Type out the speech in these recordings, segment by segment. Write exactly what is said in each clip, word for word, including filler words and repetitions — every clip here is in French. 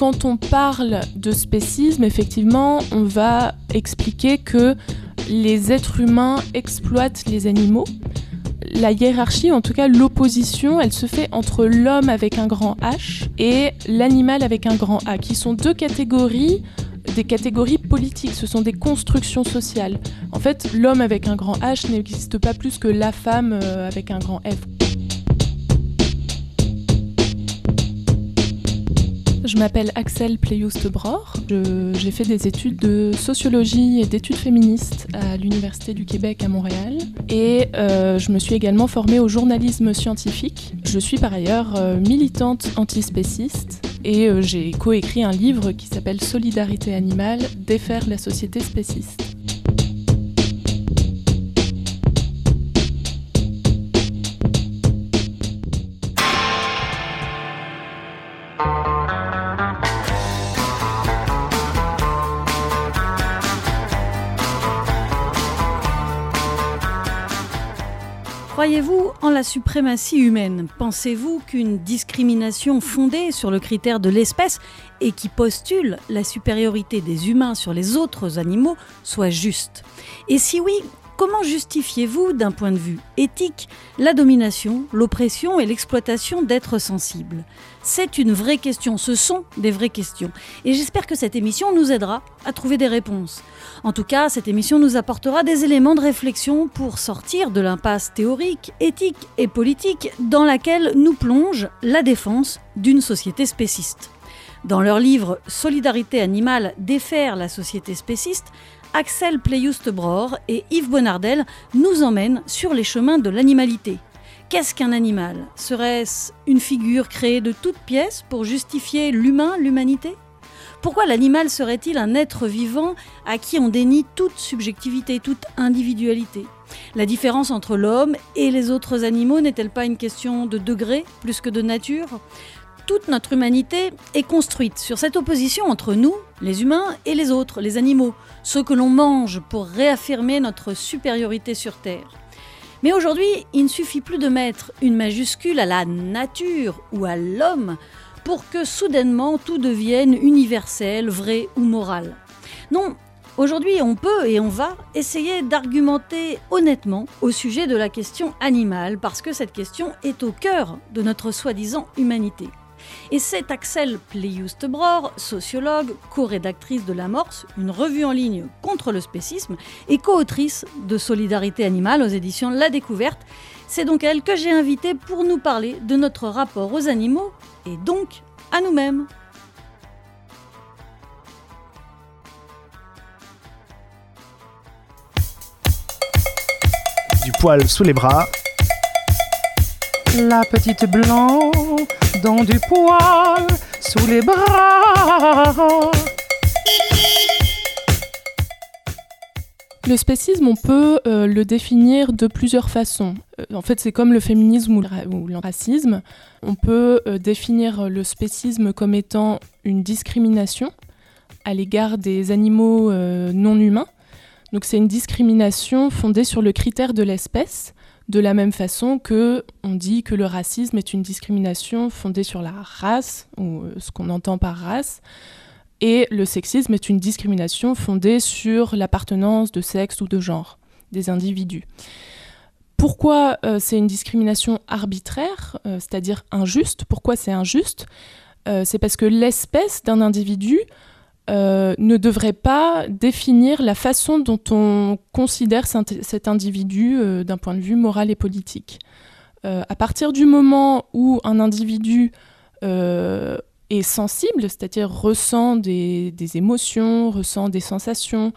Quand on parle de spécisme, effectivement, on va expliquer que les êtres humains exploitent les animaux. La hiérarchie, en tout cas l'opposition, elle se fait entre l'homme avec un grand H et l'animal avec un grand A, qui sont deux catégories, des catégories politiques, ce sont des constructions sociales. En fait, l'homme avec un grand H n'existe pas plus que la femme avec un grand F. Je m'appelle Axelle Playoust-Braure, j'ai fait des études de sociologie et d'études féministes à l'Université du Québec à Montréal et euh, je me suis également formée au journalisme scientifique. Je suis par ailleurs euh, militante antispéciste et euh, j'ai coécrit un livre qui s'appelle Solidarité animale, défaire la société spéciste. Croyez-vous en la suprématie humaine ? Pensez-vous qu'une discrimination fondée sur le critère de l'espèce et qui postule la supériorité des humains sur les autres animaux soit juste ? Et si oui, comment justifiez-vous, d'un point de vue éthique, la domination, l'oppression et l'exploitation d'êtres sensibles ? C'est une vraie question, ce sont des vraies questions. Et j'espère que cette émission nous aidera à trouver des réponses. En tout cas, cette émission nous apportera des éléments de réflexion pour sortir de l'impasse théorique, éthique et politique dans laquelle nous plonge la défense d'une société spéciste. Dans leur livre « Solidarité animale, défaire la société spéciste », Axelle Playoust-Braure et Yves Bonnardel nous emmènent sur les chemins de l'animalité. Qu'est-ce qu'un animal ? Serait-ce une figure créée de toutes pièces pour justifier l'humain, l'humanité ? Pourquoi l'animal serait-il un être vivant à qui on dénie toute subjectivité, toute individualité ? La différence entre l'homme et les autres animaux n'est-elle pas une question de degré plus que de nature ? Toute notre humanité est construite sur cette opposition entre nous, les humains, et les autres, les animaux, ceux que l'on mange pour réaffirmer notre supériorité sur Terre. Mais aujourd'hui, il ne suffit plus de mettre une majuscule à la nature ou à l'homme pour que soudainement tout devienne universel, vrai ou moral. Non, aujourd'hui on peut et on va essayer d'argumenter honnêtement au sujet de la question animale, parce que cette question est au cœur de notre soi-disant humanité. Et c'est Axelle Playoust-Braure, sociologue, co-rédactrice de La Morse, une revue en ligne contre le spécisme, et co-autrice de Solidarité animale aux éditions La Découverte. C'est donc elle que j'ai invitée pour nous parler de notre rapport aux animaux et donc à nous-mêmes. Du poil sous les bras. La petite blanche dans du poil sous les bras. Le spécisme, on peut euh, le définir de plusieurs façons. Euh, en fait, c'est comme le féminisme ou le, ra- ou le racisme. On peut euh, définir le spécisme comme étant une discrimination à l'égard des animaux euh, non humains. Donc, c'est une discrimination fondée sur le critère de l'espèce. De la même façon que on dit que le racisme est une discrimination fondée sur la race, ou ce qu'on entend par race, et le sexisme est une discrimination fondée sur l'appartenance de sexe ou de genre des individus. Pourquoi euh, c'est une discrimination arbitraire, euh, c'est-à-dire injuste ? Pourquoi c'est injuste ? euh, C'est parce que l'espèce d'un individu euh, ne devrait pas définir la façon dont on considère cet individu euh, d'un point de vue moral et politique. Euh, à partir du moment où un individu euh, est sensible, c'est-à-dire ressent des, des émotions, ressent des sensations,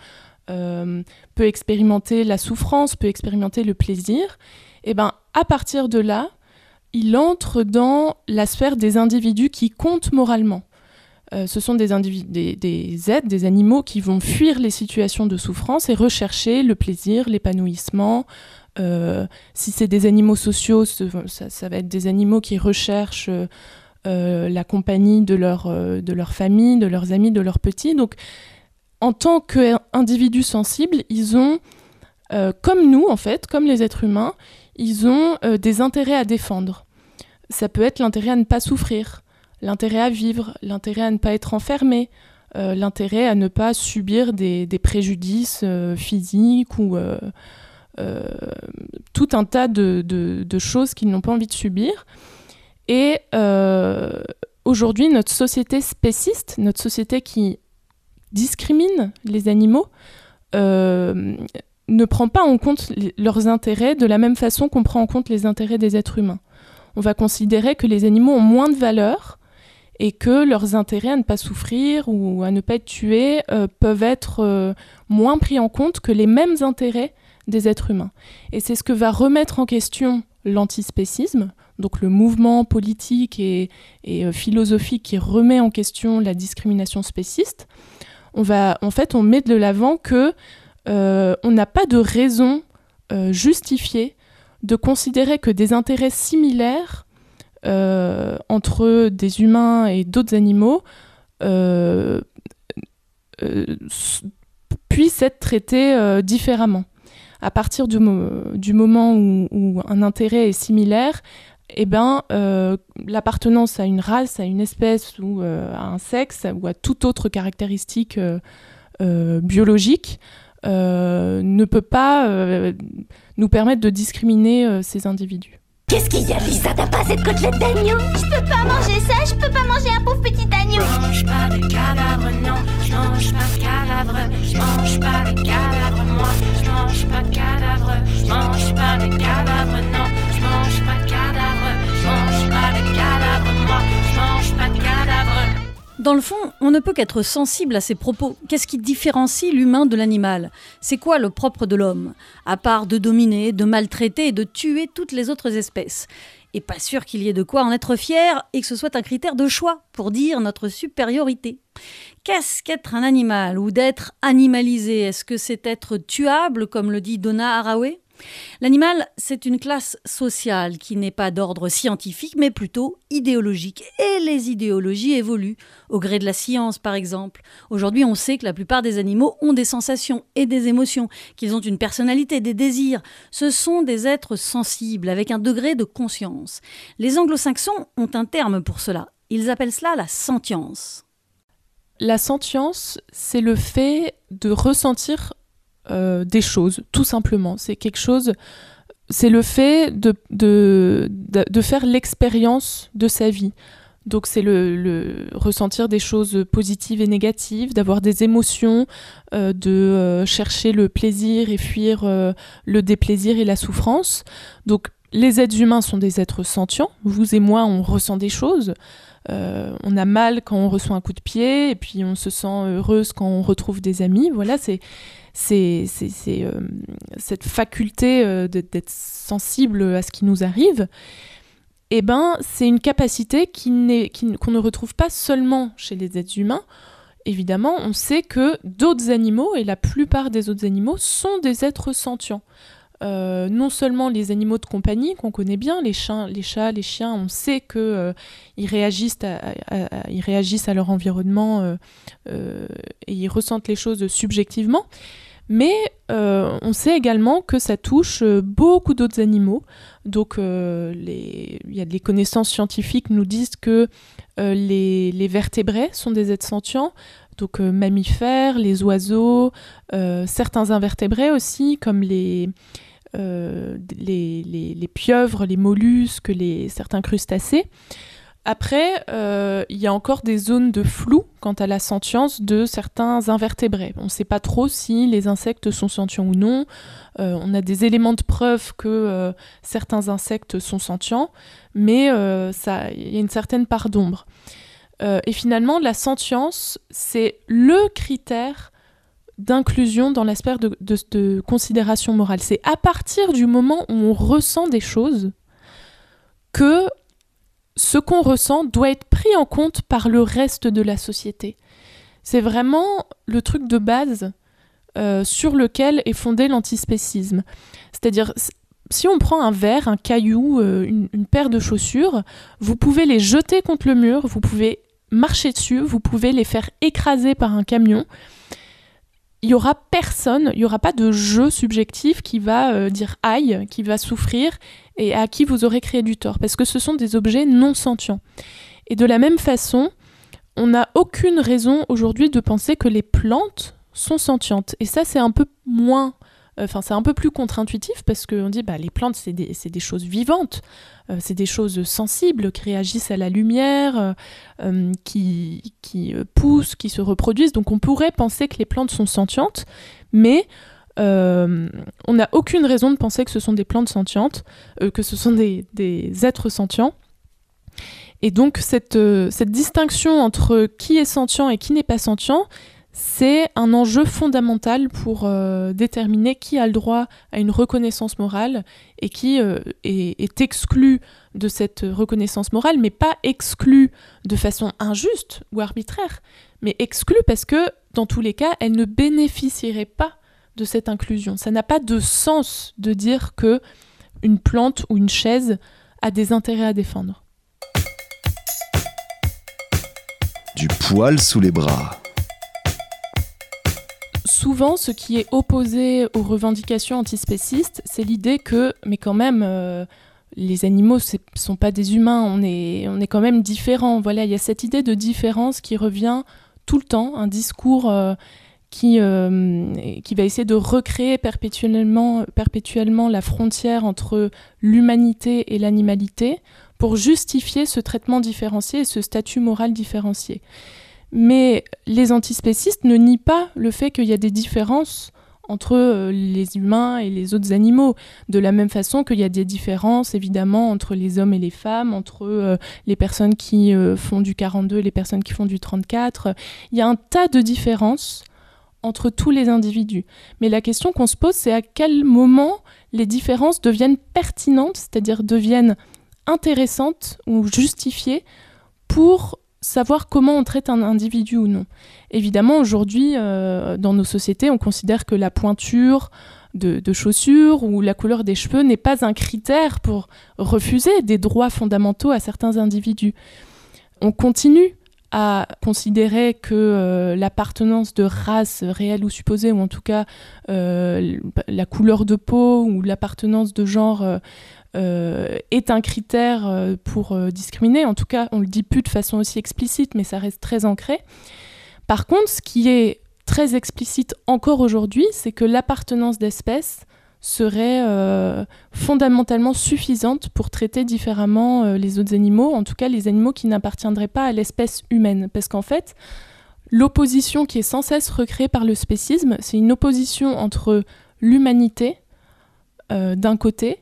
euh, peut expérimenter la souffrance, peut expérimenter le plaisir, et ben, à partir de là, il entre dans la sphère des individus qui comptent moralement. Euh, ce sont des, individu- des, des êtres, des animaux qui vont fuir les situations de souffrance et rechercher le plaisir, l'épanouissement. Euh, si c'est des animaux sociaux, ça, ça va être des animaux qui recherchent euh, la compagnie de leur, euh, de leur famille, de leurs amis, de leurs petits. Donc, en tant qu'individus sensibles, ils ont, euh, comme nous en fait, comme les êtres humains, ils ont euh, des intérêts à défendre. Ça peut être l'intérêt à ne pas souffrir, l'intérêt à vivre, l'intérêt à ne pas être enfermé, euh, l'intérêt à ne pas subir des, des préjudices euh, physiques ou euh, euh, tout un tas de, de, de choses qu'ils n'ont pas envie de subir. Et euh, aujourd'hui, notre société spéciste, notre société qui discrimine les animaux, euh, ne prend pas en compte les, leurs intérêts de la même façon qu'on prend en compte les intérêts des êtres humains. On va considérer que les animaux ont moins de valeur et que leurs intérêts à ne pas souffrir ou à ne pas être tués euh, peuvent être euh, moins pris en compte que les mêmes intérêts des êtres humains. Et c'est ce que va remettre en question l'antispécisme, donc le mouvement politique et, et philosophique qui remet en question la discrimination spéciste. On va, en fait, on met de l'avant que euh, on n'a pas de raison euh, justifiée de considérer que des intérêts similaires euh, entre des humains et d'autres animaux euh, euh, puissent être traités euh, différemment. À partir du, mo- du moment où, où un intérêt est similaire, eh ben, euh, l'appartenance à une race, à une espèce ou euh, à un sexe ou à toute autre caractéristique euh, euh, biologique euh, ne peut pas euh, nous permettre de discriminer euh, ces individus. Qu'est-ce qu'il y a, Lisa? T'as pas cette côtelette d'agneau? Je peux pas manger ça, je peux pas manger un pauvre petit agneau. Je mange pas de cadavre, non, je mange pas de cadavre, je mange pas de cadavre, moi, je mange pas de cadavre, je mange pas de cadavre, non, je mange pas de cadavre, je mange pas de cadavre, moi, je mange pas de cadavre. Dans le fond, on ne peut qu'être sensible à ces propos. Qu'est-ce qui différencie l'humain de l'animal? C'est quoi le propre de l'homme? À part de dominer, de maltraiter et de tuer toutes les autres espèces. Et pas sûr qu'il y ait de quoi en être fier et que ce soit un critère de choix pour dire notre supériorité. Qu'est-ce qu'être un animal ou d'être animalisé? Est-ce que c'est être tuable, comme le dit Donna Haraway? L'animal, c'est une classe sociale qui n'est pas d'ordre scientifique, mais plutôt idéologique. Et les idéologies évoluent, au gré de la science par exemple. Aujourd'hui, on sait que la plupart des animaux ont des sensations et des émotions, qu'ils ont une personnalité, des désirs. Ce sont des êtres sensibles, avec un degré de conscience. Les anglo-saxons ont un terme pour cela. Ils appellent cela la sentience. La sentience, c'est le fait de ressentir Euh, des choses, tout simplement. C'est quelque chose, c'est le fait de, de, de, de faire l'expérience de sa vie. Donc c'est le, le ressentir des choses positives et négatives, d'avoir des émotions, euh, de euh, chercher le plaisir et fuir euh, le déplaisir et la souffrance. Donc les êtres humains sont des êtres sentients. Vous et moi, on ressent des choses. Euh, on a mal quand on reçoit un coup de pied, et puis on se sent heureuse quand on retrouve des amis. Voilà, c'est, c'est, c'est, c'est euh, cette faculté euh, d'être sensible à ce qui nous arrive. Eh ben, c'est une capacité qui n'est, qui, qu'on ne retrouve pas seulement chez les êtres humains. Évidemment, on sait que d'autres animaux, et la plupart des autres animaux, sont des êtres sentients. Euh, non seulement les animaux de compagnie qu'on connaît bien, les chiens, les chats, les chiens, on sait qu'ils euh, réagissent, réagissent à leur environnement euh, euh, et ils ressentent les choses subjectivement, mais euh, on sait également que ça touche beaucoup d'autres animaux. Donc euh, les, y a des connaissances scientifiques qui nous disent que euh, les, les vertébrés sont des êtres sentients. Donc euh, mammifères, les oiseaux, euh, certains invertébrés aussi, comme les, euh, les, les, les pieuvres, les mollusques, les, certains crustacés. Après, euh, il y a encore des zones de flou quant à la sentience de certains invertébrés. On ne sait pas trop si les insectes sont sentients ou non. Euh, on a des éléments de preuve que euh, certains insectes sont sentients, mais euh, ça, il y a une certaine part d'ombre. Euh, et finalement, la sentience, c'est le critère d'inclusion dans l'aspect de, de, de considération morale. C'est à partir du moment où on ressent des choses que ce qu'on ressent doit être pris en compte par le reste de la société. C'est vraiment le truc de base euh, sur lequel est fondé l'antispécisme. C'est-à-dire, si on prend un verre, un caillou, euh, une, une paire de chaussures, vous pouvez les jeter contre le mur, vous pouvez marcher dessus, vous pouvez les faire écraser par un camion. Il n'y aura personne, il n'y aura pas de jeu subjectif qui va euh, dire aïe, qui va souffrir et à qui vous aurez créé du tort, parce que ce sont des objets non sentients. Et de la même façon, on n'a aucune raison aujourd'hui de penser que les plantes sont sentientes. Et ça, c'est un peu moins... Enfin, c'est un peu plus contre-intuitif parce qu'on dit bah les plantes, c'est des, c'est des choses vivantes, euh, c'est des choses sensibles qui réagissent à la lumière, euh, qui, qui poussent, qui se reproduisent. Donc on pourrait penser que les plantes sont sentientes, mais euh, on n'a aucune raison de penser que ce sont des plantes sentientes, euh, que ce sont des, des êtres sentients. Et donc cette, euh, cette distinction entre qui est sentient et qui n'est pas sentient, c'est un enjeu fondamental pour euh, déterminer qui a le droit à une reconnaissance morale et qui euh, est, est exclu de cette reconnaissance morale, mais pas exclu de façon injuste ou arbitraire, mais exclu parce que, dans tous les cas, elle ne bénéficierait pas de cette inclusion. Ça n'a pas de sens de dire que une plante ou une chaise a des intérêts à défendre. Du poil sous les bras. Souvent, ce qui est opposé aux revendications antispécistes, c'est l'idée que, mais quand même, euh, les animaux ne sont pas des humains, on est, on est quand même différents. Voilà, il y a cette idée de différence qui revient tout le temps, un discours euh, qui, euh, qui va essayer de recréer perpétuellement, perpétuellement la frontière entre l'humanité et l'animalité pour justifier ce traitement différencié et ce statut moral différencié. Mais les antispécistes ne nient pas le fait qu'il y a des différences entre les humains et les autres animaux. De la même façon qu'il y a des différences, évidemment, entre les hommes et les femmes, entre euh, les personnes qui euh, font du quarante-deux et les personnes qui font du trente-quatre. Il y a un tas de différences entre tous les individus. Mais la question qu'on se pose, c'est à quel moment les différences deviennent pertinentes, c'est-à-dire deviennent intéressantes ou justifiées pour savoir comment on traite un individu ou non. Évidemment, aujourd'hui, euh, dans nos sociétés, on considère que la pointure de, de chaussures ou la couleur des cheveux n'est pas un critère pour refuser des droits fondamentaux à certains individus. On continue à considérer que euh, l'appartenance de race réelle ou supposée, ou en tout cas euh, la couleur de peau ou l'appartenance de genre euh, Euh, est un critère euh, pour euh, discriminer. En tout cas, on ne le dit plus de façon aussi explicite, mais ça reste très ancré. Par contre, ce qui est très explicite encore aujourd'hui, c'est que l'appartenance d'espèce serait euh, fondamentalement suffisante pour traiter différemment euh, les autres animaux, en tout cas les animaux qui n'appartiendraient pas à l'espèce humaine. Parce qu'en fait, l'opposition qui est sans cesse recréée par le spécisme, c'est une opposition entre l'humanité, euh, d'un côté,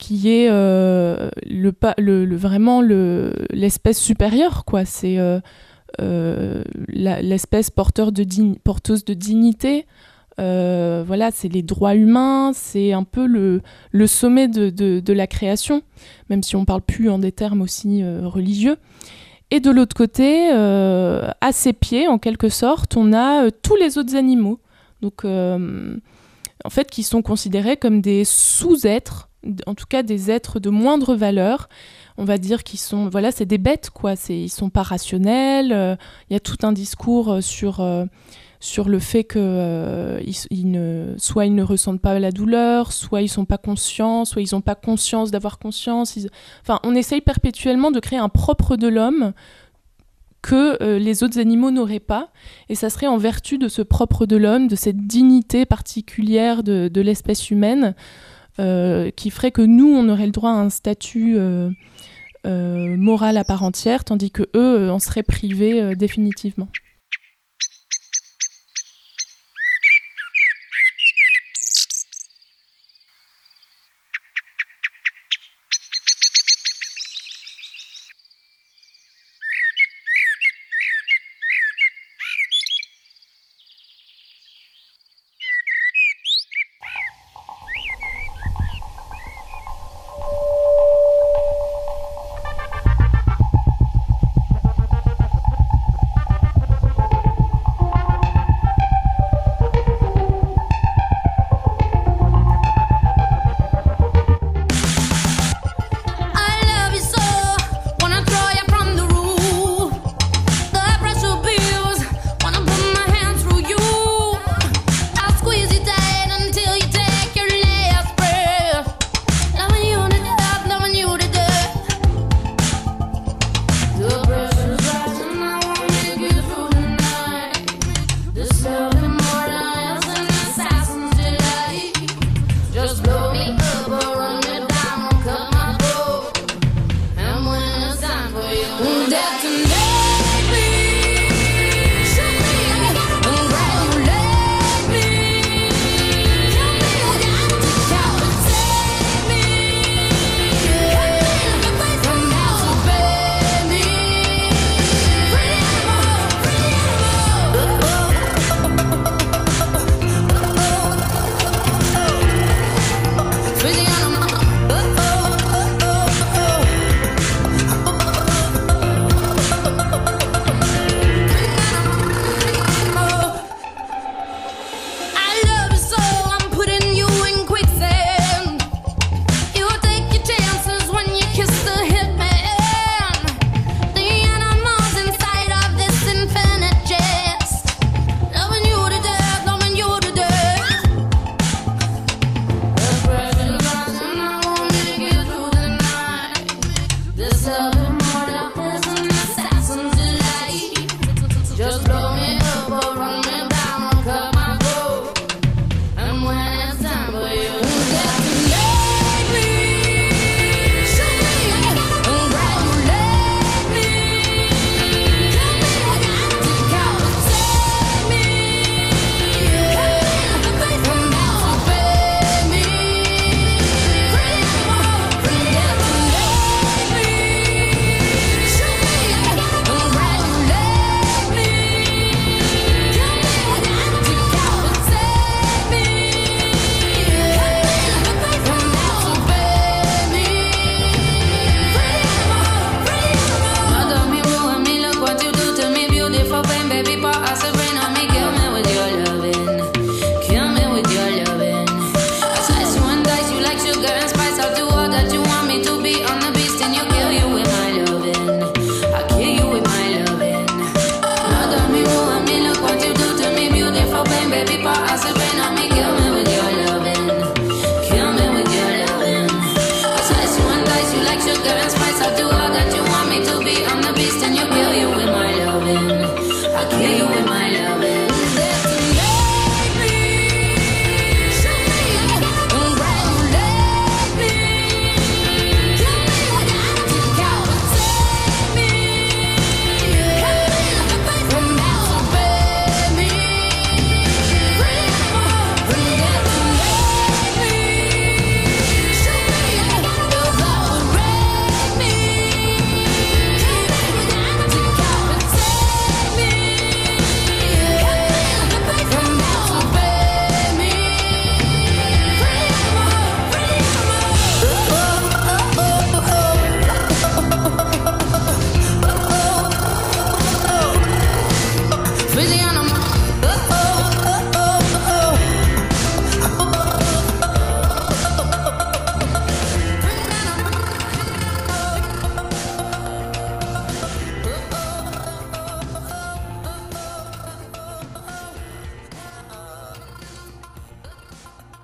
qui est euh, le, le, le, vraiment le, l'espèce supérieure, quoi. C'est euh, euh, la, l'espèce porteur de digni- porteuse de dignité. Euh, voilà, c'est les droits humains, c'est un peu le, le sommet de, de, de la création, même si on ne parle plus en des termes aussi euh, religieux. Et de l'autre côté, euh, à ses pieds, en quelque sorte, on a euh, tous les autres animaux, donc, euh, en fait, qui sont considérés comme des sous-êtres, en tout cas des êtres de moindre valeur, on va dire qu'ils sont, voilà, c'est des bêtes, quoi. C'est, ils sont pas rationnels, euh, y a tout un discours sur, euh, sur le fait que euh, ils, ils ne, soit ils ne ressentent pas la douleur, soit ils sont pas conscients, soit ils ont pas conscience d'avoir conscience. Ils... Enfin, on essaye perpétuellement de créer un propre de l'homme que euh, les autres animaux n'auraient pas, et ça serait en vertu de ce propre de l'homme, de cette dignité particulière de, de l'espèce humaine, Euh, qui ferait que nous, on aurait le droit à un statut euh, euh, moral à part entière, tandis que eux, en seraient privés euh, définitivement.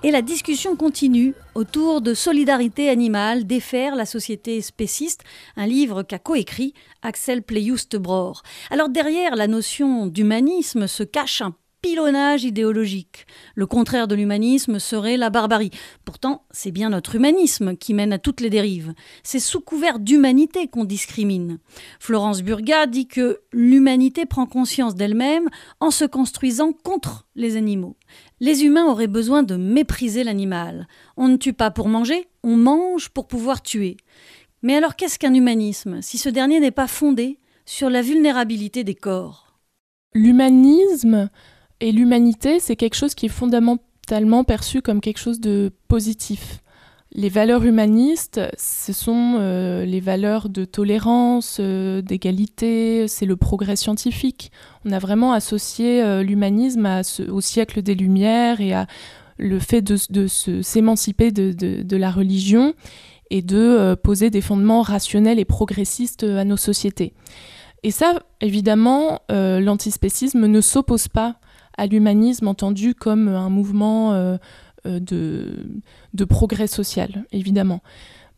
Et la discussion continue autour de Solidarité animale, défaire la société spéciste, un livre qu'a coécrit Axelle Playoust-Braure. Alors derrière la notion d'humanisme se cache un pilonnage idéologique. Le contraire de l'humanisme serait la barbarie. Pourtant, c'est bien notre humanisme qui mène à toutes les dérives. C'est sous couvert d'humanité qu'on discrimine. Florence Burgat dit que l'humanité prend conscience d'elle-même en se construisant contre les animaux. Les humains auraient besoin de mépriser l'animal. On ne tue pas pour manger, on mange pour pouvoir tuer. Mais alors qu'est-ce qu'un humanisme, si ce dernier n'est pas fondé sur la vulnérabilité des corps ? L'humanisme et l'humanité, c'est quelque chose qui est fondamentalement perçu comme quelque chose de positif. Les valeurs humanistes, ce sont euh, les valeurs de tolérance, euh, d'égalité, c'est le progrès scientifique. On a vraiment associé euh, l'humanisme à ce, au siècle des Lumières et à le fait de, de se, s'émanciper de, de, de la religion et de euh, poser des fondements rationnels et progressistes à nos sociétés. Et ça, évidemment, euh, l'antispécisme ne s'oppose pas à l'humanisme entendu comme un mouvement euh, de, de progrès social, évidemment.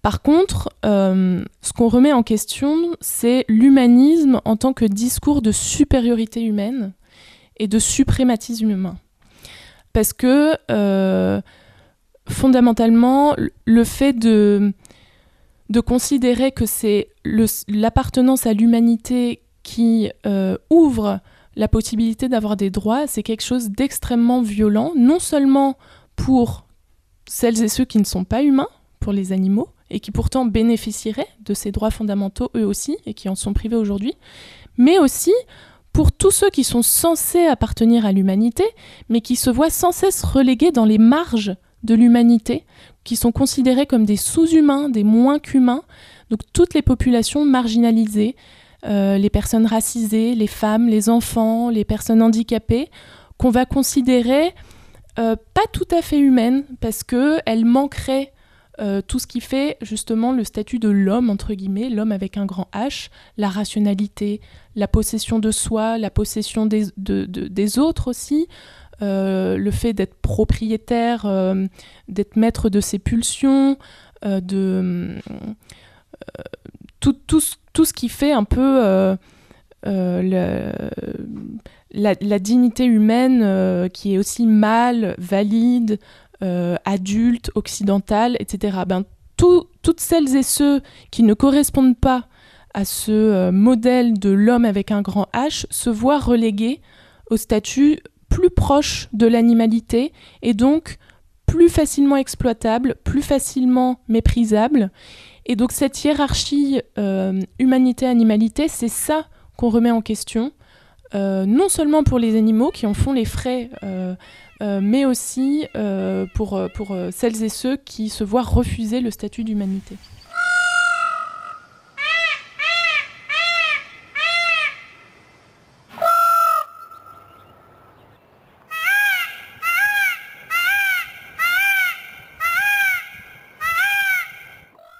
Par contre, euh, ce qu'on remet en question, c'est l'humanisme en tant que discours de supériorité humaine et de suprématisme humain. Parce que, euh, fondamentalement, le fait de, de considérer que c'est le, l'appartenance à l'humanité qui euh, ouvre la possibilité d'avoir des droits, c'est quelque chose d'extrêmement violent, non seulement pour celles et ceux qui ne sont pas humains, pour les animaux, et qui pourtant bénéficieraient de ces droits fondamentaux eux aussi, et qui en sont privés aujourd'hui, mais aussi pour tous ceux qui sont censés appartenir à l'humanité, mais qui se voient sans cesse relégués dans les marges de l'humanité, qui sont considérés comme des sous-humains, des moins qu'humains, donc toutes les populations marginalisées, Euh, les personnes racisées, les femmes, les enfants, les personnes handicapées, qu'on va considérer euh, pas tout à fait humaines, parce qu'elles manqueraient euh, tout ce qui fait justement le statut de l'homme, entre guillemets, l'homme avec un grand H, la rationalité, la possession de soi, la possession des, de, de, des autres aussi, euh, le fait d'être propriétaire, euh, d'être maître de ses pulsions, euh, de... Euh, tout, tout, tout ce qui fait un peu euh, euh, le, la, la dignité humaine euh, qui est aussi mâle, valide, euh, adulte, occidentale, et cetera. Ben, tout, toutes celles et ceux qui ne correspondent pas à ce euh, modèle de l'homme avec un grand H se voient relégués au statut plus proche de l'animalité et donc plus facilement exploitable, plus facilement méprisable. Et donc cette hiérarchie euh, humanité-animalité, c'est ça qu'on remet en question, euh, non seulement pour les animaux qui en font les frais, euh, euh, mais aussi euh, pour, pour euh, celles et ceux qui se voient refuser le statut d'humanité.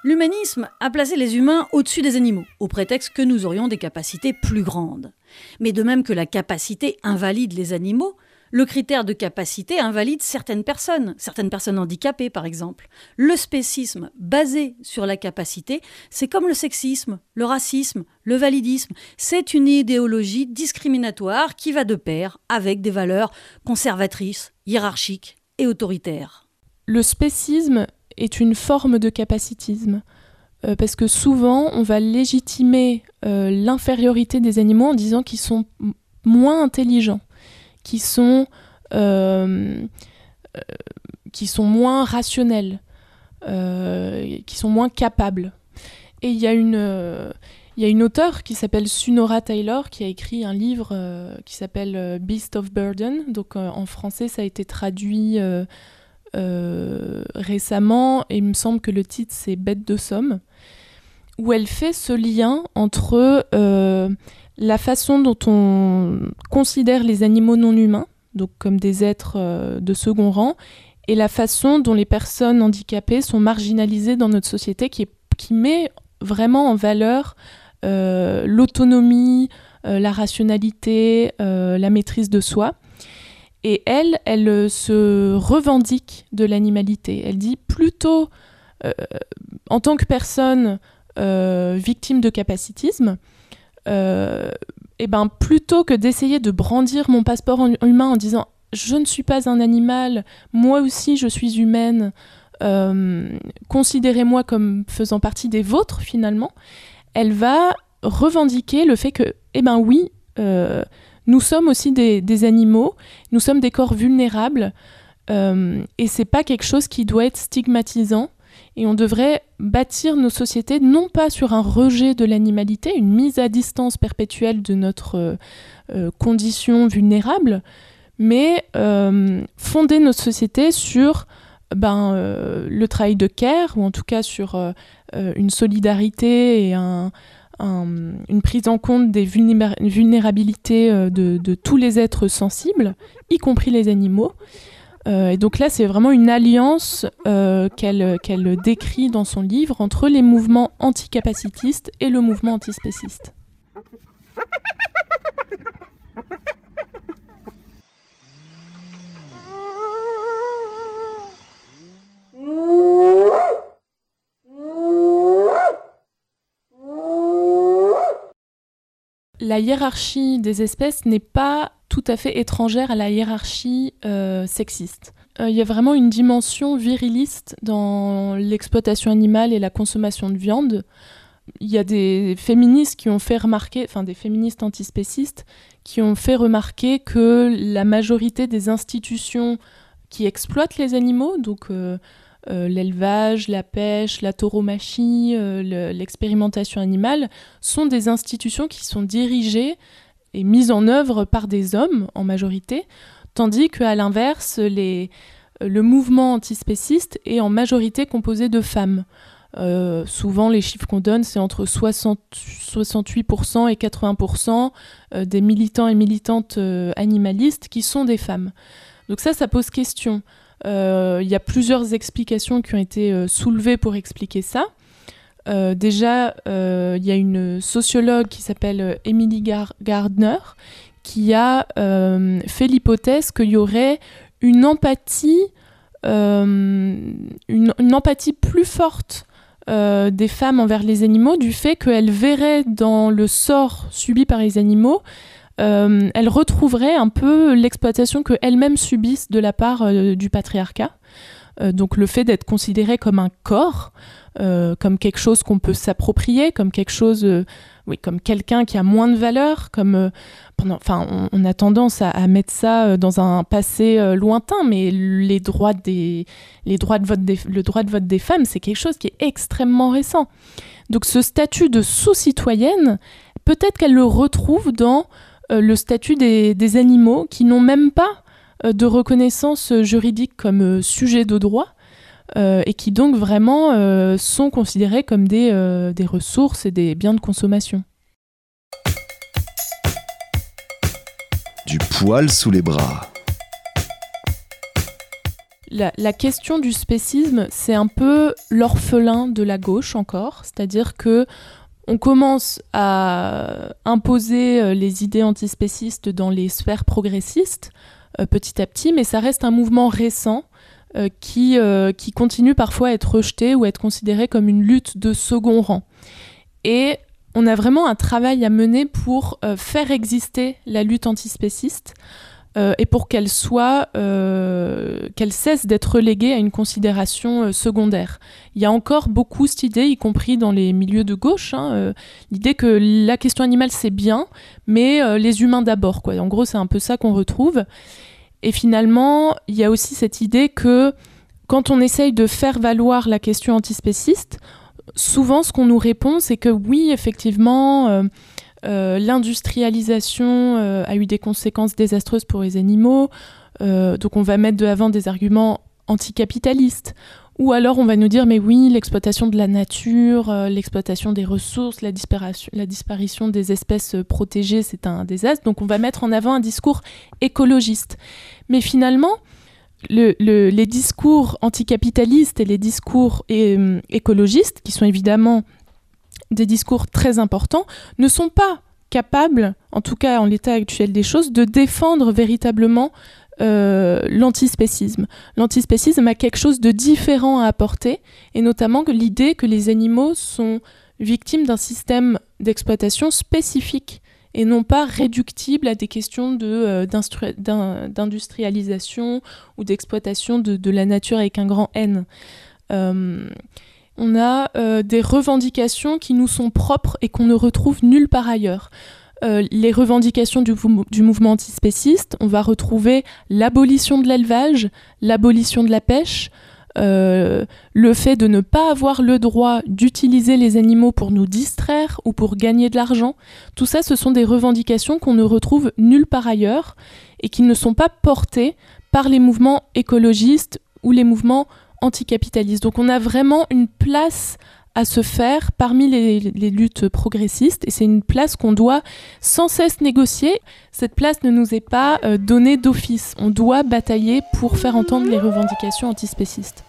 L'humanisme a placé les humains au-dessus des animaux, au prétexte que nous aurions des capacités plus grandes. Mais de même que la capacité invalide les animaux, le critère de capacité invalide certaines personnes, certaines personnes handicapées par exemple. Le spécisme basé sur la capacité, c'est comme le sexisme, le racisme, le validisme. C'est une idéologie discriminatoire qui va de pair avec des valeurs conservatrices, hiérarchiques et autoritaires. Le spécisme est une forme de capacitisme, euh, parce que souvent on va légitimer euh, l'infériorité des animaux en disant qu'ils sont m- moins intelligents, qu'ils sont, euh, euh, qu'ils sont moins rationnels, euh, qu'ils sont moins capables. Et il y a une, euh, y a une auteure qui s'appelle Sunaura Taylor qui a écrit un livre euh, qui s'appelle euh, « Beast of Burden », donc euh, en français ça a été traduit... Euh, Euh, récemment, et il me semble que le titre c'est « Bêtes de somme », où elle fait ce lien entre euh, la façon dont on considère les animaux non humains, donc comme des êtres euh, de second rang, et la façon dont les personnes handicapées sont marginalisées dans notre société, qui, est, qui met vraiment en valeur euh, l'autonomie, euh, la rationalité, euh, la maîtrise de soi. Et elle, elle se revendique de l'animalité. Elle dit plutôt, euh, en tant que personne euh, victime de capacitisme, euh, et ben plutôt que d'essayer de brandir mon passeport en, humain en disant « je ne suis pas un animal, moi aussi je suis humaine, euh, considérez-moi comme faisant partie des vôtres finalement », elle va revendiquer le fait que, eh ben oui, euh, nous sommes aussi des, des animaux, nous sommes des corps vulnérables, euh, et c'est pas quelque chose qui doit être stigmatisant. Et on devrait bâtir nos sociétés non pas sur un rejet de l'animalité, une mise à distance perpétuelle de notre euh, condition vulnérable, mais euh, fonder notre société sur ben, euh, le travail de care, ou en tout cas sur euh, une solidarité et un... Un, une prise en compte des vulnéra- vulnérabilités euh, de, de tous les êtres sensibles, y compris les animaux. Euh, et donc là, c'est vraiment une alliance euh, qu'elle, qu'elle décrit dans son livre entre les mouvements anticapacitistes et le mouvement antispéciste. La hiérarchie des espèces n'est pas tout à fait étrangère à la hiérarchie euh, sexiste. Euh, y a vraiment une dimension viriliste dans l'exploitation animale et la consommation de viande. Il y a des féministes qui ont fait remarquer, enfin des féministes antispécistes, qui ont fait remarquer que la majorité des institutions qui exploitent les animaux, donc euh, Euh, l'élevage, la pêche, la tauromachie, euh, le, l'expérimentation animale, sont des institutions qui sont dirigées et mises en œuvre par des hommes en majorité, tandis qu'à l'inverse, les, le mouvement antispéciste est en majorité composé de femmes. Euh, souvent, les chiffres qu'on donne, c'est entre soixante, soixante-huit pour cent et quatre-vingts pour cent des militants et militantes euh, animalistes qui sont des femmes. Donc ça, ça pose question. Il euh, y a plusieurs explications qui ont été euh, soulevées pour expliquer ça. Euh, déjà, il euh, y a une sociologue qui s'appelle Emily Gar- Gardner qui a euh, fait l'hypothèse qu'il y aurait une empathie, euh, une, une empathie plus forte euh, des femmes envers les animaux du fait qu'elles verraient dans le sort subi par les animaux, euh, elles retrouveraient un peu l'exploitation qu'elles-mêmes subissent de la part euh, du patriarcat. Euh, donc le fait d'être considérées comme un corps, euh, comme quelque chose qu'on peut s'approprier, comme quelque chose... Euh, Oui, comme quelqu'un qui a moins de valeur, comme, euh, pendant, enfin, on, on a tendance à, à mettre ça euh, dans un passé euh, lointain, mais les droits des, les droits de vote des, le droit de vote des femmes, c'est quelque chose qui est extrêmement récent. Donc ce statut de sous-citoyenne, peut-être qu'elle le retrouve dans euh, le statut des, des animaux qui n'ont même pas euh, de reconnaissance juridique comme euh, sujet de droit. Euh, et qui donc vraiment euh, sont considérés comme des, euh, des ressources et des biens de consommation. Du poil sous les bras. La, la question du spécisme, c'est un peu l'orphelin de la gauche encore, c'est-à-dire que on commence à imposer les idées antispécistes dans les sphères progressistes, euh, petit à petit, mais ça reste un mouvement récent, Euh, qui, euh, qui continue parfois à être rejeté ou à être considéré comme une lutte de second rang. Et on a vraiment un travail à mener pour euh, faire exister la lutte antispéciste euh, et pour qu'elle soit, euh, qu'elle cesse d'être reléguée à une considération euh, secondaire. Il y a encore beaucoup cette idée, y compris dans les milieux de gauche, hein, euh, l'idée que la question animale c'est bien, mais euh, les humains d'abord, quoi. En gros, c'est un peu ça qu'on retrouve. Et finalement, il y a aussi cette idée que quand on essaye de faire valoir la question antispéciste, souvent ce qu'on nous répond, c'est que oui, effectivement, euh, euh, l'industrialisation euh, a eu des conséquences désastreuses pour les animaux, euh, donc on va mettre de l'avant des arguments anticapitalistes. Ou alors on va nous dire, mais oui, l'exploitation de la nature, euh, l'exploitation des ressources, la disparition, la disparition des espèces protégées, c'est un désastre. Donc on va mettre en avant un discours écologiste. Mais finalement, le, le, les discours anticapitalistes et les discours é, euh, écologistes, qui sont évidemment des discours très importants, ne sont pas capables, en tout cas en l'état actuel des choses, de défendre véritablement Euh, l'antispécisme. L'antispécisme a quelque chose de différent à apporter, et notamment l'idée que les animaux sont victimes d'un système d'exploitation spécifique et non pas réductible à des questions de, euh, d'instru- d'in- d'industrialisation ou d'exploitation de, de la nature avec un grand N. Euh, on a euh, des revendications qui nous sont propres et qu'on ne retrouve nulle part ailleurs. Euh, les revendications du, du mouvement antispéciste, on va retrouver l'abolition de l'élevage, l'abolition de la pêche, euh, le fait de ne pas avoir le droit d'utiliser les animaux pour nous distraire ou pour gagner de l'argent. Tout ça, ce sont des revendications qu'on ne retrouve nulle part ailleurs et qui ne sont pas portées par les mouvements écologistes ou les mouvements anticapitalistes. Donc on a vraiment une place à se faire parmi les, les luttes progressistes, et c'est une place qu'on doit sans cesse négocier. Cette place ne nous est pas euh, donnée d'office. On doit batailler pour faire entendre les revendications antispécistes.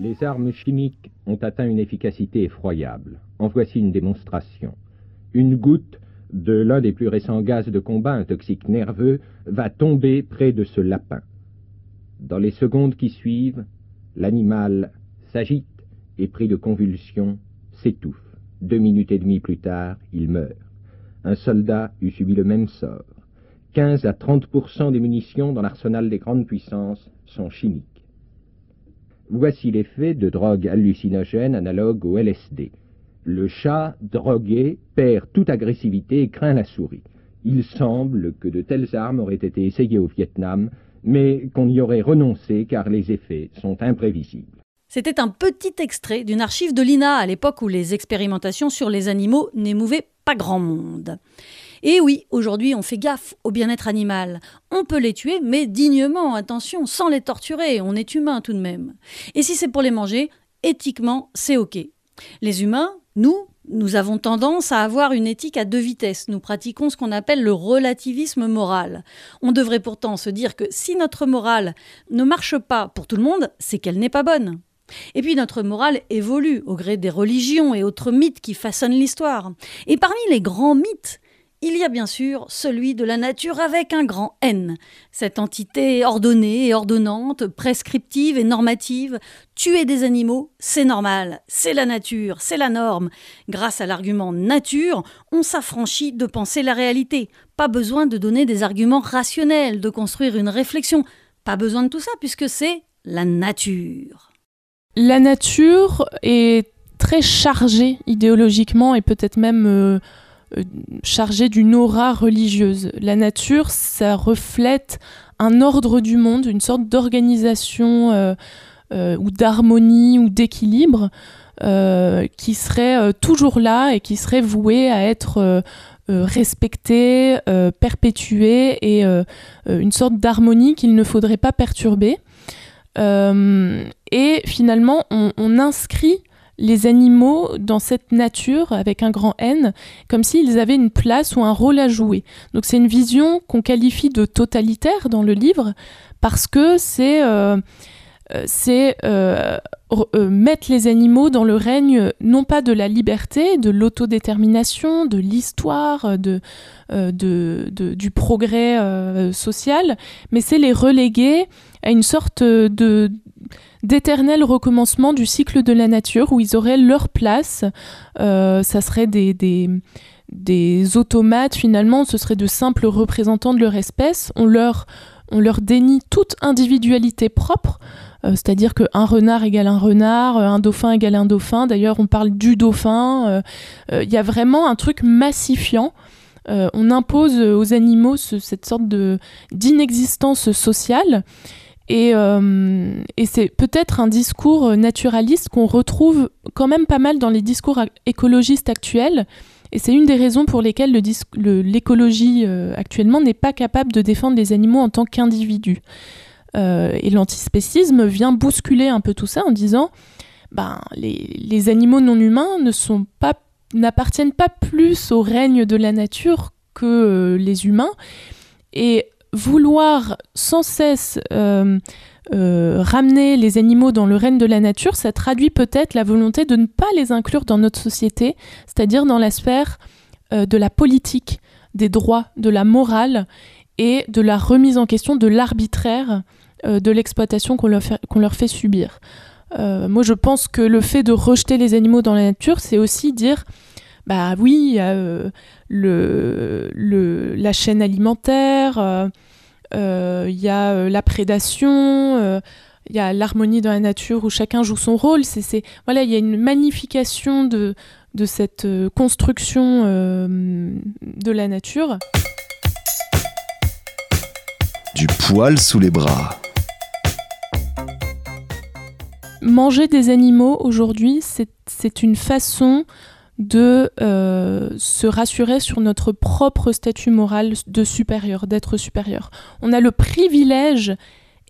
Les armes chimiques ont atteint une efficacité effroyable. En voici une démonstration. Une goutte de l'un des plus récents gaz de combat, un toxique nerveux, va tomber près de ce lapin. Dans les secondes qui suivent, l'animal s'agite et, pris de convulsions, s'étouffe. Deux minutes et demie plus tard, il meurt. Un soldat eût subi le même sort. quinze à trente pour cent des munitions dans l'arsenal des grandes puissances sont chimiques. Voici l'effet de drogues hallucinogènes analogues au L S D. Le chat, drogué, perd toute agressivité et craint la souris. Il semble que de telles armes auraient été essayées au Vietnam, mais qu'on y aurait renoncé car les effets sont imprévisibles. C'était un petit extrait d'une archive de l'I N A à l'époque où les expérimentations sur les animaux n'émouvaient pas grand monde. Et oui, aujourd'hui, on fait gaffe au bien-être animal. On peut les tuer, mais dignement, attention, sans les torturer. On est humain tout de même. Et si c'est pour les manger, éthiquement, c'est OK. Les humains, nous, Nous avons tendance à avoir une éthique à deux vitesses. Nous pratiquons ce qu'on appelle le relativisme moral. On devrait pourtant se dire que si notre morale ne marche pas pour tout le monde, c'est qu'elle n'est pas bonne. Et puis notre morale évolue au gré des religions et autres mythes qui façonnent l'histoire. Et parmi les grands mythes, il y a bien sûr celui de la nature avec un grand N. Cette entité ordonnée et ordonnante, prescriptive et normative. Tuer des animaux, c'est normal, c'est la nature, c'est la norme. Grâce à l'argument nature, on s'affranchit de penser la réalité. Pas besoin de donner des arguments rationnels, de construire une réflexion. Pas besoin de tout ça puisque c'est la nature. La nature est très chargée idéologiquement et peut-être même... Euh... chargée d'une aura religieuse. La nature, ça reflète un ordre du monde, une sorte d'organisation euh, euh, ou d'harmonie ou d'équilibre euh, qui serait euh, toujours là et qui serait vouée à être euh, euh, respectée, euh, perpétuée et euh, une sorte d'harmonie qu'il ne faudrait pas perturber. Euh, et finalement, on, on inscrit les animaux dans cette nature avec un grand N, comme s'ils avaient une place ou un rôle à jouer. Donc c'est une vision qu'on qualifie de totalitaire dans le livre, parce que c'est, euh, c'est euh, euh, mettre les animaux dans le règne non pas de la liberté, de l'autodétermination, de l'histoire, de, euh, de, de, du progrès euh, social, mais c'est les reléguer à une sorte de d'éternel recommencement du cycle de la nature où ils auraient leur place. Euh, ça serait des, des, des automates finalement, ce seraient de simples représentants de leur espèce. On leur, on leur dénie toute individualité propre, euh, c'est-à-dire qu'un renard égale un renard, un dauphin égale un dauphin. D'ailleurs, on parle du dauphin. Il euh, euh, y a vraiment un truc massifiant. Euh, on impose aux animaux ce, cette sorte de, d'inexistence sociale. Et, euh, et c'est peut-être un discours naturaliste qu'on retrouve quand même pas mal dans les discours écologistes actuels. Et c'est une des raisons pour lesquelles le dis- le, l'écologie euh, actuellement n'est pas capable de défendre les animaux en tant qu'individus. Euh, et l'antispécisme vient bousculer un peu tout ça en disant ben, les, les animaux non humains ne sont pas, n'appartiennent pas plus au règne de la nature que euh, les humains. Et vouloir sans cesse euh, euh, ramener les animaux dans le règne de la nature, ça traduit peut-être la volonté de ne pas les inclure dans notre société, c'est-à-dire dans la sphère euh, de la politique, des droits, de la morale et de la remise en question de l'arbitraire euh, de l'exploitation qu'on leur fait, qu'on leur fait subir. Euh, moi, je pense que le fait de rejeter les animaux dans la nature, c'est aussi dire... Bah oui, euh, le, le, la chaîne alimentaire, euh, euh, y a euh, la prédation, euh, y a l'harmonie dans la nature où chacun joue son rôle. C'est, c'est, voilà, y a une magnification de, de cette construction euh, de la nature. Du poil sous les bras. Manger des animaux aujourd'hui, c'est, c'est une façon... de euh, se rassurer sur notre propre statut moral de supérieur, d'être supérieur. On a le privilège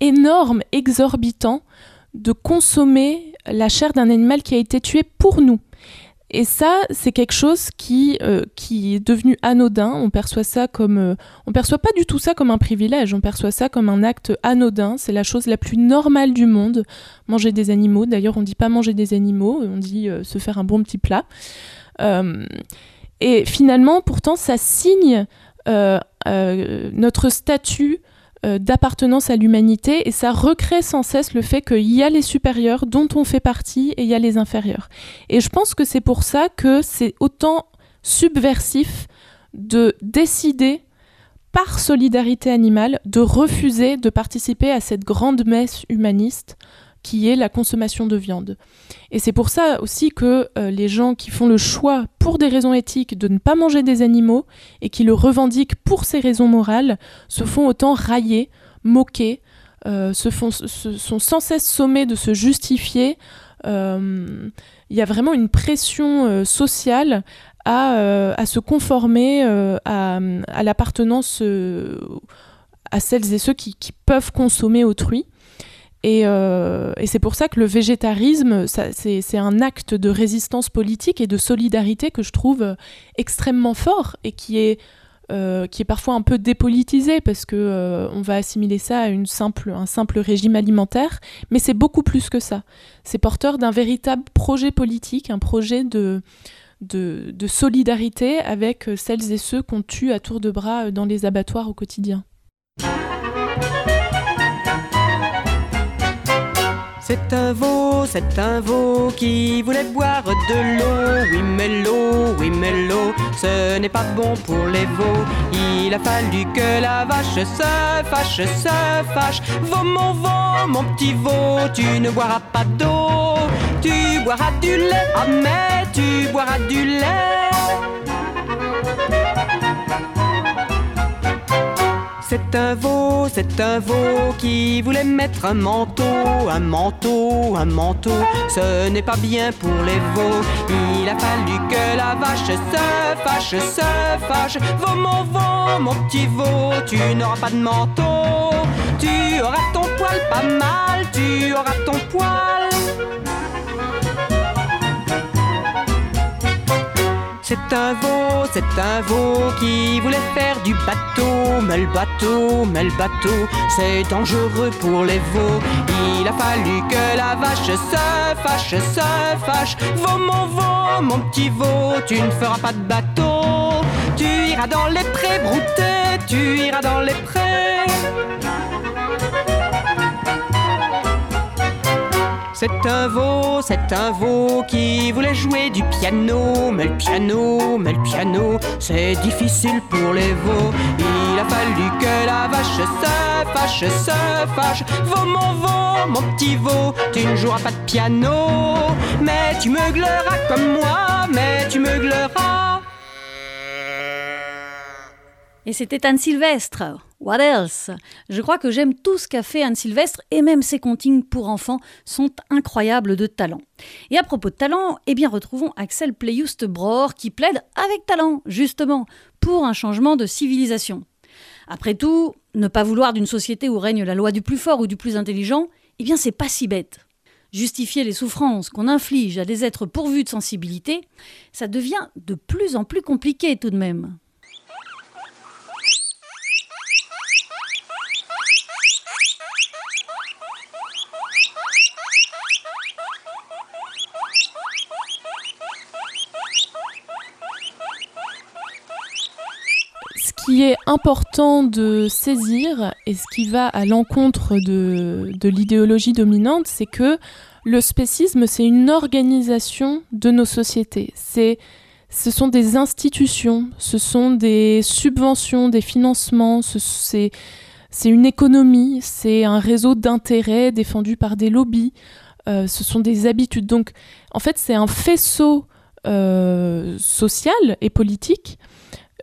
énorme, exorbitant, de consommer la chair d'un animal qui a été tué pour nous. Et ça, c'est quelque chose qui, euh, qui est devenu anodin. On perçoit ça comme, euh, on perçoit pas du tout ça comme un privilège, on perçoit ça comme un acte anodin. C'est la chose la plus normale du monde, manger des animaux. D'ailleurs, on dit pas manger des animaux, on dit euh, se faire un bon petit plat. Euh, et finalement, pourtant, ça signe euh, euh, notre statut euh, d'appartenance à l'humanité et ça recrée sans cesse le fait qu'il y a les supérieurs dont on fait partie et il y a les inférieurs. Et je pense que c'est pour ça que c'est autant subversif de décider par solidarité animale de refuser de participer à cette grande messe humaniste qui est la consommation de viande. Et c'est pour ça aussi que euh, les gens qui font le choix pour des raisons éthiques de ne pas manger des animaux et qui le revendiquent pour ces raisons morales se font autant railler, moquer, euh, se font, se, sont sans cesse sommés de se justifier. Il euh, y a vraiment une pression euh, sociale à, euh, à se conformer euh, à, à l'appartenance euh, à celles et ceux qui, qui peuvent consommer autrui. Et, euh, et c'est pour ça que le végétarisme, ça, c'est, c'est un acte de résistance politique et de solidarité que je trouve extrêmement fort et qui est, euh, qui est parfois un peu dépolitisé parce que euh, on va assimiler ça à une simple, un simple régime alimentaire. Mais c'est beaucoup plus que ça. C'est porteur d'un véritable projet politique, un projet de... De, de solidarité avec celles et ceux qu'on tue à tour de bras dans les abattoirs au quotidien. C'est un veau, c'est un veau qui voulait boire de l'eau. Oui mais l'eau, oui mais l'eau, ce n'est pas bon pour les veaux. Il a fallu que la vache se fâche, se fâche. Veau, mon veau, mon petit veau, tu ne boiras pas d'eau. Tu boiras du lait, ah mais tu boiras du lait. C'est un veau, c'est un veau qui voulait mettre un manteau, un manteau, un manteau. Ce n'est pas bien pour les veaux. Il a fallu que la vache se fâche, se fâche. Veau, mon veau, mon petit veau, tu n'auras pas de manteau. Tu auras ton poil pas mal, tu auras ton poil. C'est un veau, c'est un veau qui voulait faire du bateau. Mais le bateau, mais le bateau, c'est dangereux pour les veaux. Il a fallu que la vache se fâche, se fâche. Veau, mon veau, mon petit veau, tu ne feras pas de bateau. Tu iras dans les prés brouter, tu iras dans les prés. C'est un veau, c'est un veau qui voulait jouer du piano. Mais le piano, mais le piano, c'est difficile pour les veaux. Il a fallu que la vache se fâche, se fâche. Veau, mon veau, mon petit veau, tu ne joueras pas de piano. Mais tu meugleras comme moi, mais tu meugleras. Et c'était Anne Sylvestre. What else? Je crois que j'aime tout ce qu'a fait Anne Sylvestre et même ses comptines pour enfants sont incroyables de talent. Et à propos de talent, eh bien retrouvons Axelle Playoust-Braure qui plaide avec talent, justement, pour un changement de civilisation. Après tout, ne pas vouloir d'une société où règne la loi du plus fort ou du plus intelligent, eh bien c'est pas si bête. Justifier les souffrances qu'on inflige à des êtres pourvus de sensibilité, ça devient de plus en plus compliqué tout de même. Ce qui est important de saisir, et ce qui va à l'encontre de, de l'idéologie dominante, c'est que le spécisme, c'est une organisation de nos sociétés. C'est, ce sont des institutions, ce sont des subventions, des financements, ce, c'est, c'est une économie, c'est un réseau d'intérêts défendu par des lobbies, euh, ce sont des habitudes. Donc, en fait, c'est un faisceau euh, social et politique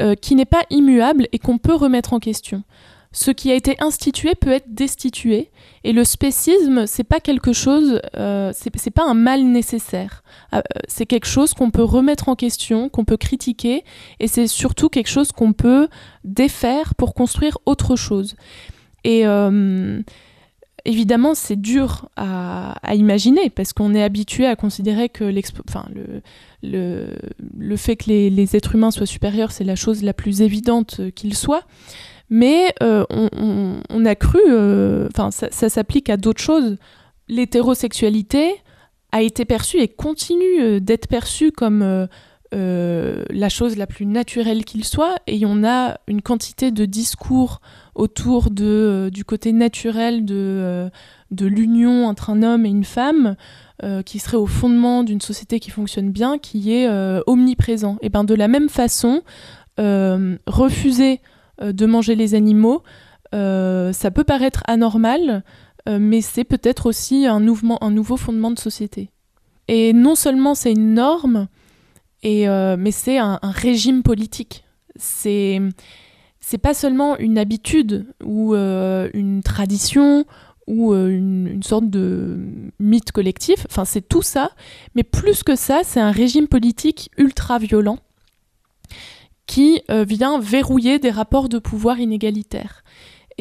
Euh, qui n'est pas immuable et qu'on peut remettre en question. Ce qui a été institué peut être destitué, et le spécisme, c'est pas quelque chose, euh, c'est, c'est pas un mal nécessaire. Euh, c'est quelque chose qu'on peut remettre en question, qu'on peut critiquer, et c'est surtout quelque chose qu'on peut défaire pour construire autre chose. Et euh, évidemment, c'est dur à, à imaginer, parce qu'on est habitué à considérer que l'expo- enfin, le, le, le fait que les, les êtres humains soient supérieurs, c'est la chose la plus évidente qu'ils soient. Mais euh, on, on, on a cru... Euh, enfin, ça, ça s'applique à d'autres choses. L'hétérosexualité a été perçue et continue d'être perçue comme euh, euh, la chose la plus naturelle qu'il soit. Et on a une quantité de discours autour de, euh, du côté naturel de, euh, de l'union entre un homme et une femme, euh, qui serait au fondement d'une société qui fonctionne bien, qui est euh, omniprésent. Et ben, de la même façon, euh, refuser euh, de manger les animaux, euh, ça peut paraître anormal, euh, mais c'est peut-être aussi un, mouvement, un nouveau fondement de société. Et non seulement c'est une norme, et, euh, mais c'est un, un régime politique. C'est... C'est pas seulement une habitude ou euh, une tradition ou euh, une, une sorte de mythe collectif, enfin c'est tout ça, mais plus que ça, c'est un régime politique ultra-violent qui euh, vient verrouiller des rapports de pouvoir inégalitaires.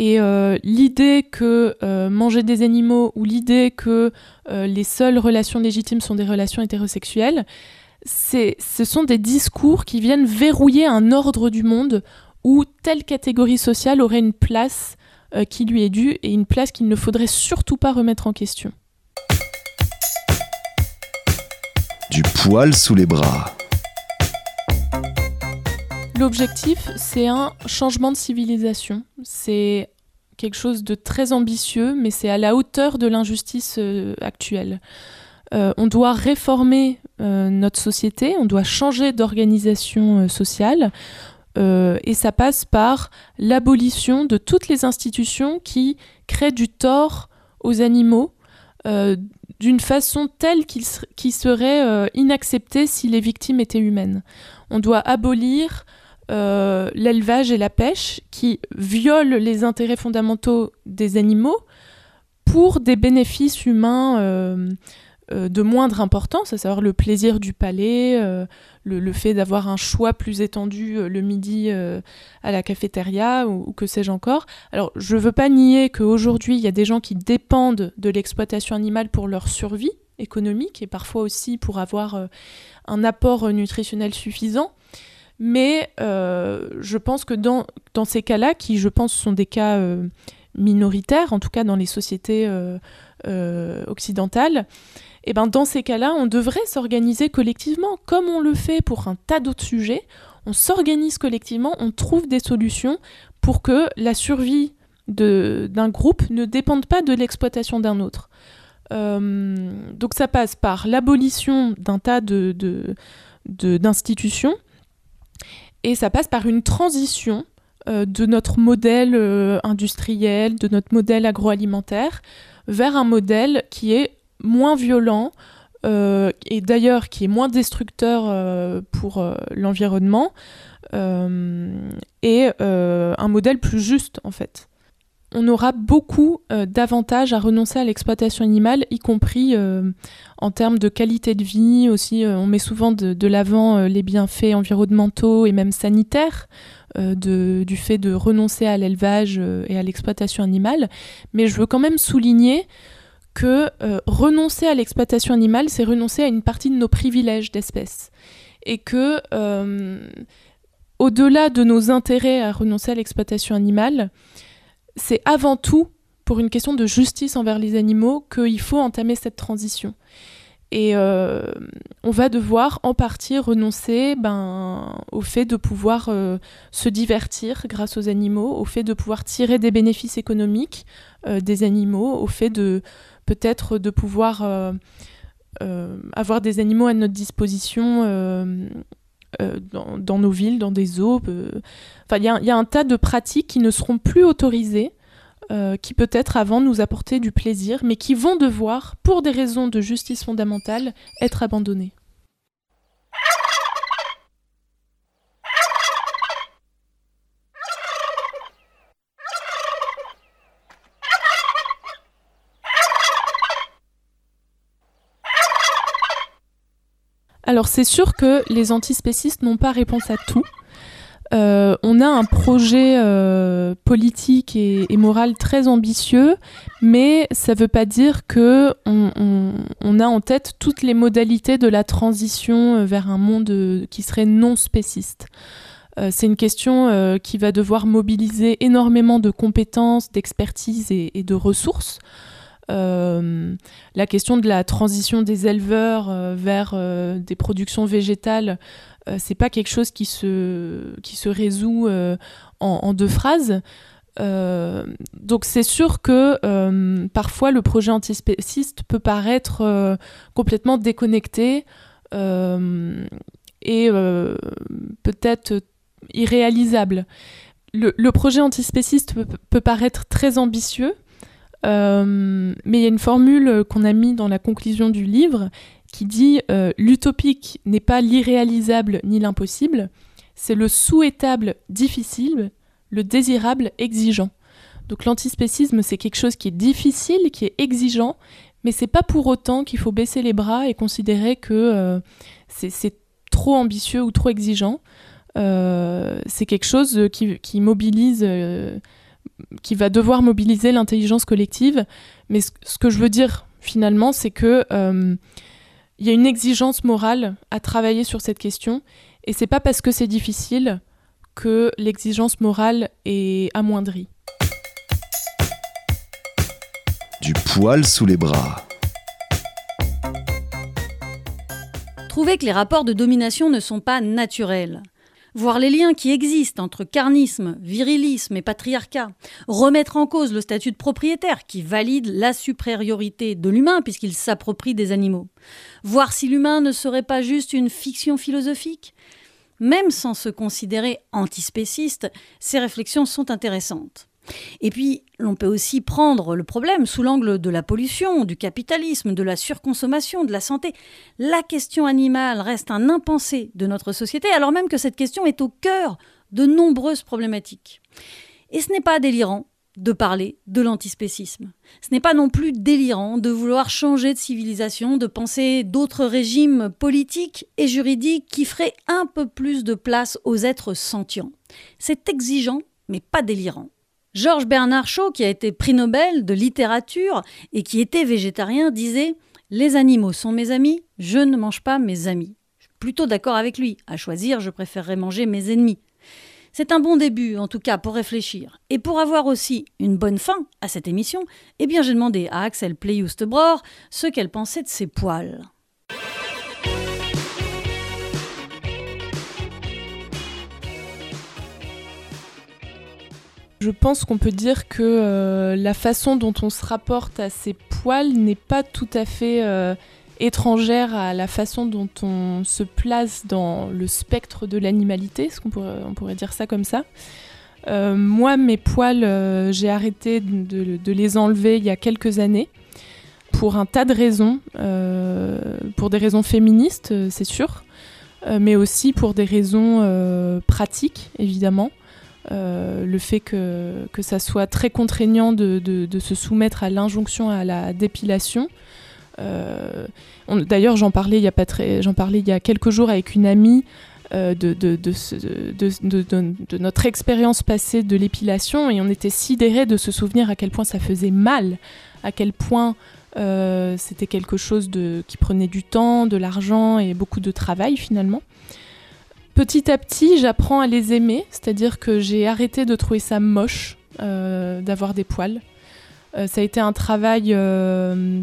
Et euh, l'idée que euh, manger des animaux ou l'idée que euh, les seules relations légitimes sont des relations hétérosexuelles, c'est, ce sont des discours qui viennent verrouiller un ordre du monde où telle catégorie sociale aurait une place euh, qui lui est due et une place qu'il ne faudrait surtout pas remettre en question. Du poil sous les bras. L'objectif, c'est un changement de civilisation. C'est quelque chose de très ambitieux, mais c'est à la hauteur de l'injustice euh, actuelle. Euh, on doit réformer euh, notre société, on doit changer d'organisation euh, sociale, euh, et ça passe par l'abolition de toutes les institutions qui créent du tort aux animaux, euh, d'une façon telle qu'il se, qu'il serait euh, inacceptée si les victimes étaient humaines. On doit abolir Euh, l'élevage et la pêche qui violent les intérêts fondamentaux des animaux pour des bénéfices humains euh, euh, de moindre importance, à savoir le plaisir du palais, euh, le, le fait d'avoir un choix plus étendu euh, le midi euh, à la cafétéria ou, ou que sais-je encore. Alors, je ne veux pas nier qu'aujourd'hui, il y a des gens qui dépendent de l'exploitation animale pour leur survie économique et parfois aussi pour avoir euh, un apport nutritionnel suffisant. Mais euh, je pense que dans, dans ces cas-là, qui je pense sont des cas euh, minoritaires, en tout cas dans les sociétés euh, euh, occidentales, et ben dans ces cas-là, on devrait s'organiser collectivement, comme on le fait pour un tas d'autres sujets. On s'organise collectivement, on trouve des solutions pour que la survie de, d'un groupe ne dépende pas de l'exploitation d'un autre. Euh, donc ça passe par l'abolition d'un tas de, de, de, d'institutions. Et ça passe par une transition euh, de notre modèle euh, industriel, de notre modèle agroalimentaire, vers un modèle qui est moins violent euh, et d'ailleurs qui est moins destructeur euh, pour euh, l'environnement euh, et euh, un modèle plus juste en fait. On aura beaucoup euh, d'avantages à renoncer à l'exploitation animale, y compris euh, en termes de qualité de vie. Aussi, euh, on met souvent de, de l'avant euh, les bienfaits environnementaux et même sanitaires euh, de, du fait de renoncer à l'élevage euh, et à l'exploitation animale. Mais je veux quand même souligner que euh, renoncer à l'exploitation animale, c'est renoncer à une partie de nos privilèges d'espèce. Et que, euh, au-delà de nos intérêts à renoncer à l'exploitation animale, c'est avant tout, pour une question de justice envers les animaux, qu'il faut entamer cette transition. Et euh, on va devoir en partie renoncer ben, au fait de pouvoir euh, se divertir grâce aux animaux, au fait de pouvoir tirer des bénéfices économiques euh, des animaux, au fait de peut-être de pouvoir euh, euh, avoir des animaux à notre disposition euh, Euh, dans, dans nos villes, dans des zoos. Euh... Enfin, il y, y a un tas de pratiques qui ne seront plus autorisées, euh, qui peut-être avant nous apportaient du plaisir, mais qui vont devoir, pour des raisons de justice fondamentale, être abandonnées. Alors c'est sûr que les antispécistes n'ont pas réponse à tout. Euh, on a un projet euh, politique et, et moral très ambitieux, mais ça ne veut pas dire qu'on on, on a en tête toutes les modalités de la transition vers un monde qui serait non spéciste. Euh, c'est une question euh, qui va devoir mobiliser énormément de compétences, d'expertise et, et de ressources. Euh, la question de la transition des éleveurs euh, vers euh, des productions végétales, euh, c'est pas quelque chose qui se, qui se résout euh, en, en deux phrases. Euh, donc c'est sûr que euh, parfois le projet antispéciste peut paraître euh, complètement déconnecté euh, et euh, peut-être irréalisable. Le, le projet antispéciste peut, peut paraître très ambitieux, Euh, mais il y a une formule qu'on a mise dans la conclusion du livre qui dit euh, « L'utopique n'est pas l'irréalisable ni l'impossible, c'est le souhaitable difficile, le désirable exigeant. » Donc l'antispécisme, c'est quelque chose qui est difficile, qui est exigeant, mais c'est pas pour autant qu'il faut baisser les bras et considérer que euh, c'est, c'est trop ambitieux ou trop exigeant. Euh, c'est quelque chose qui, qui mobilise... Euh, qui va devoir mobiliser l'intelligence collective. Mais ce, ce que je veux dire finalement, c'est que euh, il y a une exigence morale à travailler sur cette question, et c'est pas parce que c'est difficile que l'exigence morale est amoindrie. Du poil sous les bras. Trouver que les rapports de domination ne sont pas naturels, voir les liens qui existent entre carnisme, virilisme et patriarcat, remettre en cause le statut de propriétaire qui valide la supériorité de l'humain puisqu'il s'approprie des animaux, voir si l'humain ne serait pas juste une fiction philosophique. Même sans se considérer antispéciste, ces réflexions sont intéressantes. Et puis, l'on peut aussi prendre le problème sous l'angle de la pollution, du capitalisme, de la surconsommation, de la santé. La question animale reste un impensé de notre société, alors même que cette question est au cœur de nombreuses problématiques. Et ce n'est pas délirant de parler de l'antispécisme. Ce n'est pas non plus délirant de vouloir changer de civilisation, de penser d'autres régimes politiques et juridiques qui feraient un peu plus de place aux êtres sentients. C'est exigeant, mais pas délirant. Georges Bernard Shaw, qui a été prix Nobel de littérature et qui était végétarien, disait « Les animaux sont mes amis, je ne mange pas mes amis ». Je suis plutôt d'accord avec lui. À choisir, je préférerais manger mes ennemis. C'est un bon début, en tout cas, pour réfléchir. Et pour avoir aussi une bonne fin à cette émission, eh bien, j'ai demandé à Axelle Playoust-Braure ce qu'elle pensait de ses poils. Je pense qu'on peut dire que euh, la façon dont on se rapporte à ses poils n'est pas tout à fait euh, étrangère à la façon dont on se place dans le spectre de l'animalité, est-ce qu'on pourrait, on pourrait dire ça comme ça. Euh, moi, mes poils, euh, j'ai arrêté de, de, de les enlever il y a quelques années, pour un tas de raisons, euh, pour des raisons féministes, c'est sûr, euh, mais aussi pour des raisons euh, pratiques, évidemment. Euh, le fait que, que ça soit très contraignant de, de, de se soumettre à l'injonction à la dépilation. Euh, on, d'ailleurs, j'en parlais il y a pas très, j'en parlais il y a quelques jours avec une amie euh, de, de, de, de, de, de, de notre expérience passée de l'épilation, et on était sidérés de se souvenir à quel point ça faisait mal, à quel point euh, c'était quelque chose de, qui prenait du temps, de l'argent et beaucoup de travail finalement. Petit à petit, j'apprends à les aimer, c'est-à-dire que j'ai arrêté de trouver ça moche euh, d'avoir des poils. Euh, ça a été un travail euh,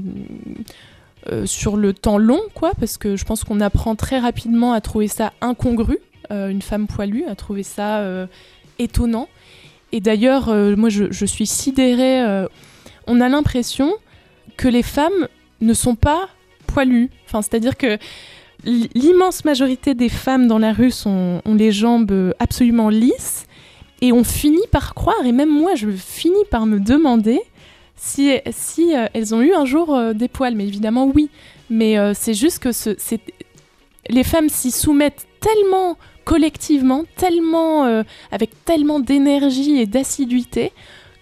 euh, sur le temps long, quoi, parce que je pense qu'on apprend très rapidement à trouver ça incongru, euh, une femme poilue, à trouver ça euh, étonnant. Et d'ailleurs, euh, moi, je, je suis sidérée. Euh, on a l'impression que les femmes ne sont pas poilues. Enfin, c'est-à-dire que l'immense majorité des femmes dans la rue sont, ont les jambes absolument lisses, et on finit par croire, et même moi je finis par me demander si, si euh, elles ont eu un jour euh, des poils. Mais évidemment oui, mais euh, c'est juste que ce, c'est... les femmes s'y soumettent tellement collectivement, tellement, euh, avec tellement d'énergie et d'assiduité,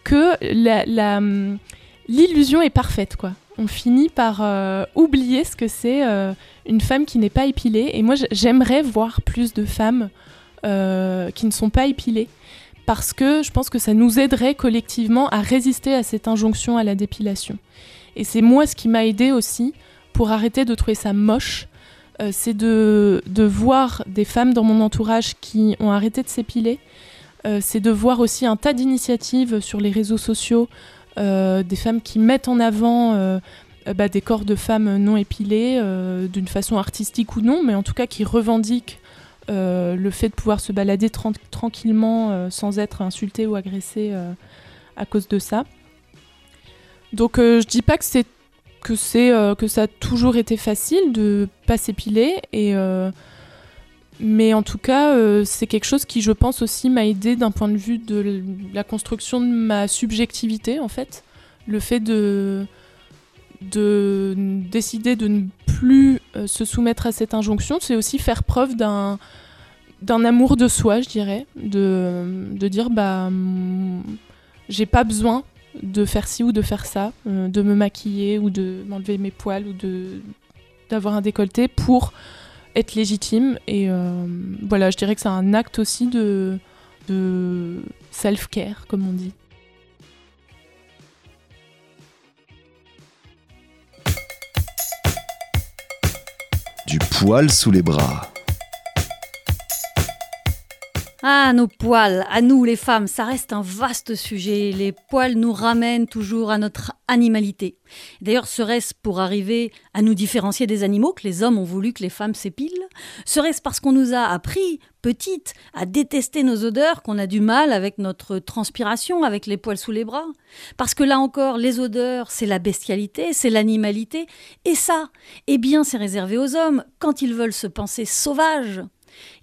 que la, la, l'illusion est parfaite, quoi. On finit par euh, oublier ce que c'est euh, une femme qui n'est pas épilée. Et moi, j'aimerais voir plus de femmes euh, qui ne sont pas épilées, parce que je pense que ça nous aiderait collectivement à résister à cette injonction à la dépilation. Et c'est moi ce qui m'a aidée aussi pour arrêter de trouver ça moche. Euh, c'est de, de voir des femmes dans mon entourage qui ont arrêté de s'épiler. Euh, c'est de voir aussi un tas d'initiatives sur les réseaux sociaux, Euh, des femmes qui mettent en avant euh, bah, des corps de femmes non épilés, euh, d'une façon artistique ou non, mais en tout cas qui revendiquent euh, le fait de pouvoir se balader tra- tranquillement euh, sans être insultée ou agressée euh, à cause de ça. Donc euh, je dis pas que c'est que c'est euh, que ça a toujours été facile de pas s'épiler, et euh, mais en tout cas, euh, c'est quelque chose qui, je pense, aussi m'a aidée d'un point de vue de la construction de ma subjectivité, en fait. Le fait de, de décider de ne plus se soumettre à cette injonction, c'est aussi faire preuve d'un, d'un amour de soi, je dirais. De, de dire, bah, j'ai pas besoin de faire ci ou de faire ça, de me maquiller ou de m'enlever mes poils ou de, d'avoir un décolleté pour être légitime, et euh, voilà, je dirais que c'est un acte aussi de, de self-care, comme on dit. du poil sous les bras. Ah, nos poils, à nous les femmes, ça reste un vaste sujet. Les poils nous ramènent toujours à notre animalité. D'ailleurs, serait-ce pour arriver à nous différencier des animaux que les hommes ont voulu que les femmes s'épilent ? Serait-ce parce qu'on nous a appris, petites, à détester nos odeurs qu'on a du mal avec notre transpiration, avec les poils sous les bras ? Parce que là encore, les odeurs, c'est la bestialité, c'est l'animalité. Et ça, eh bien, c'est réservé aux hommes quand ils veulent se penser sauvages.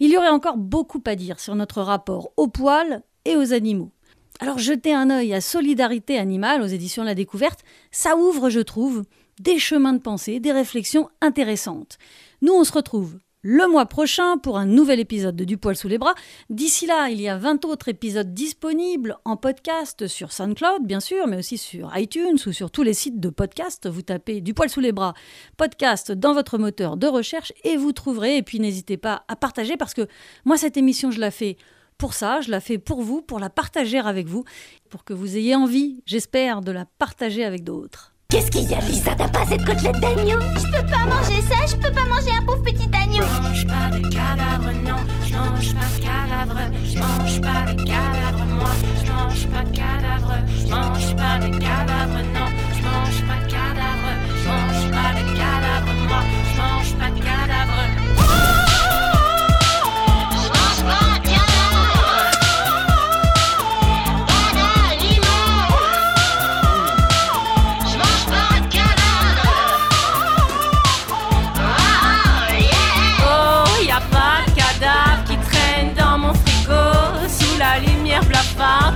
Il y aurait encore beaucoup à dire sur notre rapport aux poils et aux animaux. Alors jetez un œil à Solidarité animale aux éditions La Découverte, ça ouvre, je trouve, des chemins de pensée, des réflexions intéressantes. Nous, on se retrouve le mois prochain pour un nouvel épisode de Du poil sous les bras. D'ici là, il y a vingt autres épisodes disponibles en podcast sur SoundCloud, bien sûr, mais aussi sur iTunes ou sur tous les sites de podcast. Vous tapez Du poil sous les bras, podcast dans votre moteur de recherche et vous trouverez. Et puis n'hésitez pas à partager parce que moi, cette émission, je la fais pour ça, je la fais pour vous, pour la partager avec vous, pour que vous ayez envie, j'espère, de la partager avec d'autres. Qu'est-ce qu'il y a, Lisa? T'as pas cette côtelette d'agneau? Je peux pas manger ça, je peux pas manger un pauvre petit agneau. Je mange pas de cadavre, non, je mange pas de cadavre, je mange pas de cadavre, moi, je mange pas de cadavre, je mange pas de cadavre, non, je mange pas de cadavre, je mange pas de cadavre, moi, je mange pas de cadavre.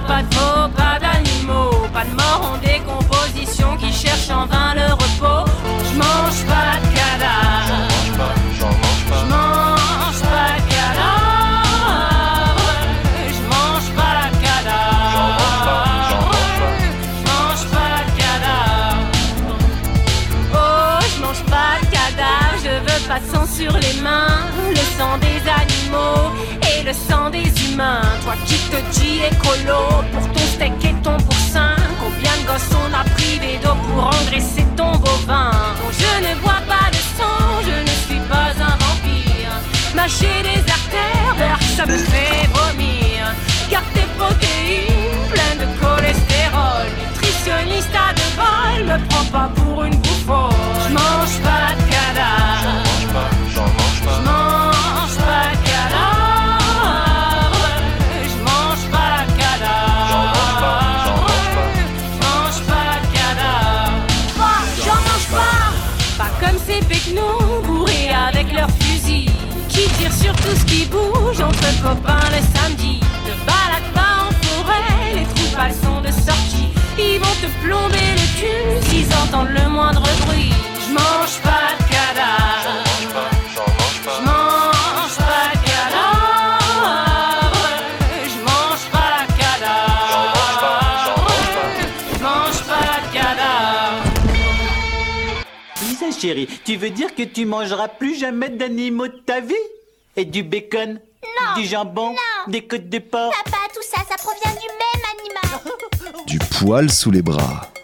Pas de faux, pas d'animaux, pas de morts en décomposition qui cherchent en vain le repos. Je mange pas de cadavre, je mange pas de cadavre, je mange pas de cadavre, je mange pas de cadavre. Oh, je mange pas de cadavre, je veux pas de sang sur les mains, le sang des animaux et le sang des humains. Toi qui te dis écolo pour ton steak et ton boursin, combien de gosses on a privé d'eau pour engraisser ton bovin. Donc je ne bois pas de sang, je ne suis pas un vampire. Mâcher des artères, ça me fait vomir. Car tes protéines pleines de cholestérol, nutritionniste à deux balles, me prends pas pour une bouffole. Je mange pas de cadavre, je mange pas, j'en mange pas, je mange pas de cadavre. Sur tout ce qui bouge entre copains le samedi. Ne balade pas en forêt, les troupes elles sont de sortie. Ils vont te plomber le cul s'ils entendent le moindre bruit. Je mange pas de cadavre, j'en mange pas, j'en mange pas, je mange pas de cadavre, je mange pas de cadavre, je mange pas de cadavre. Lisa chérie, tu veux dire que tu mangeras plus jamais d'animaux de ta vie? Et du bacon, non, du jambon, non, des côtes de porc. Papa, tout ça, ça provient du même animal. Du poil sous les bras.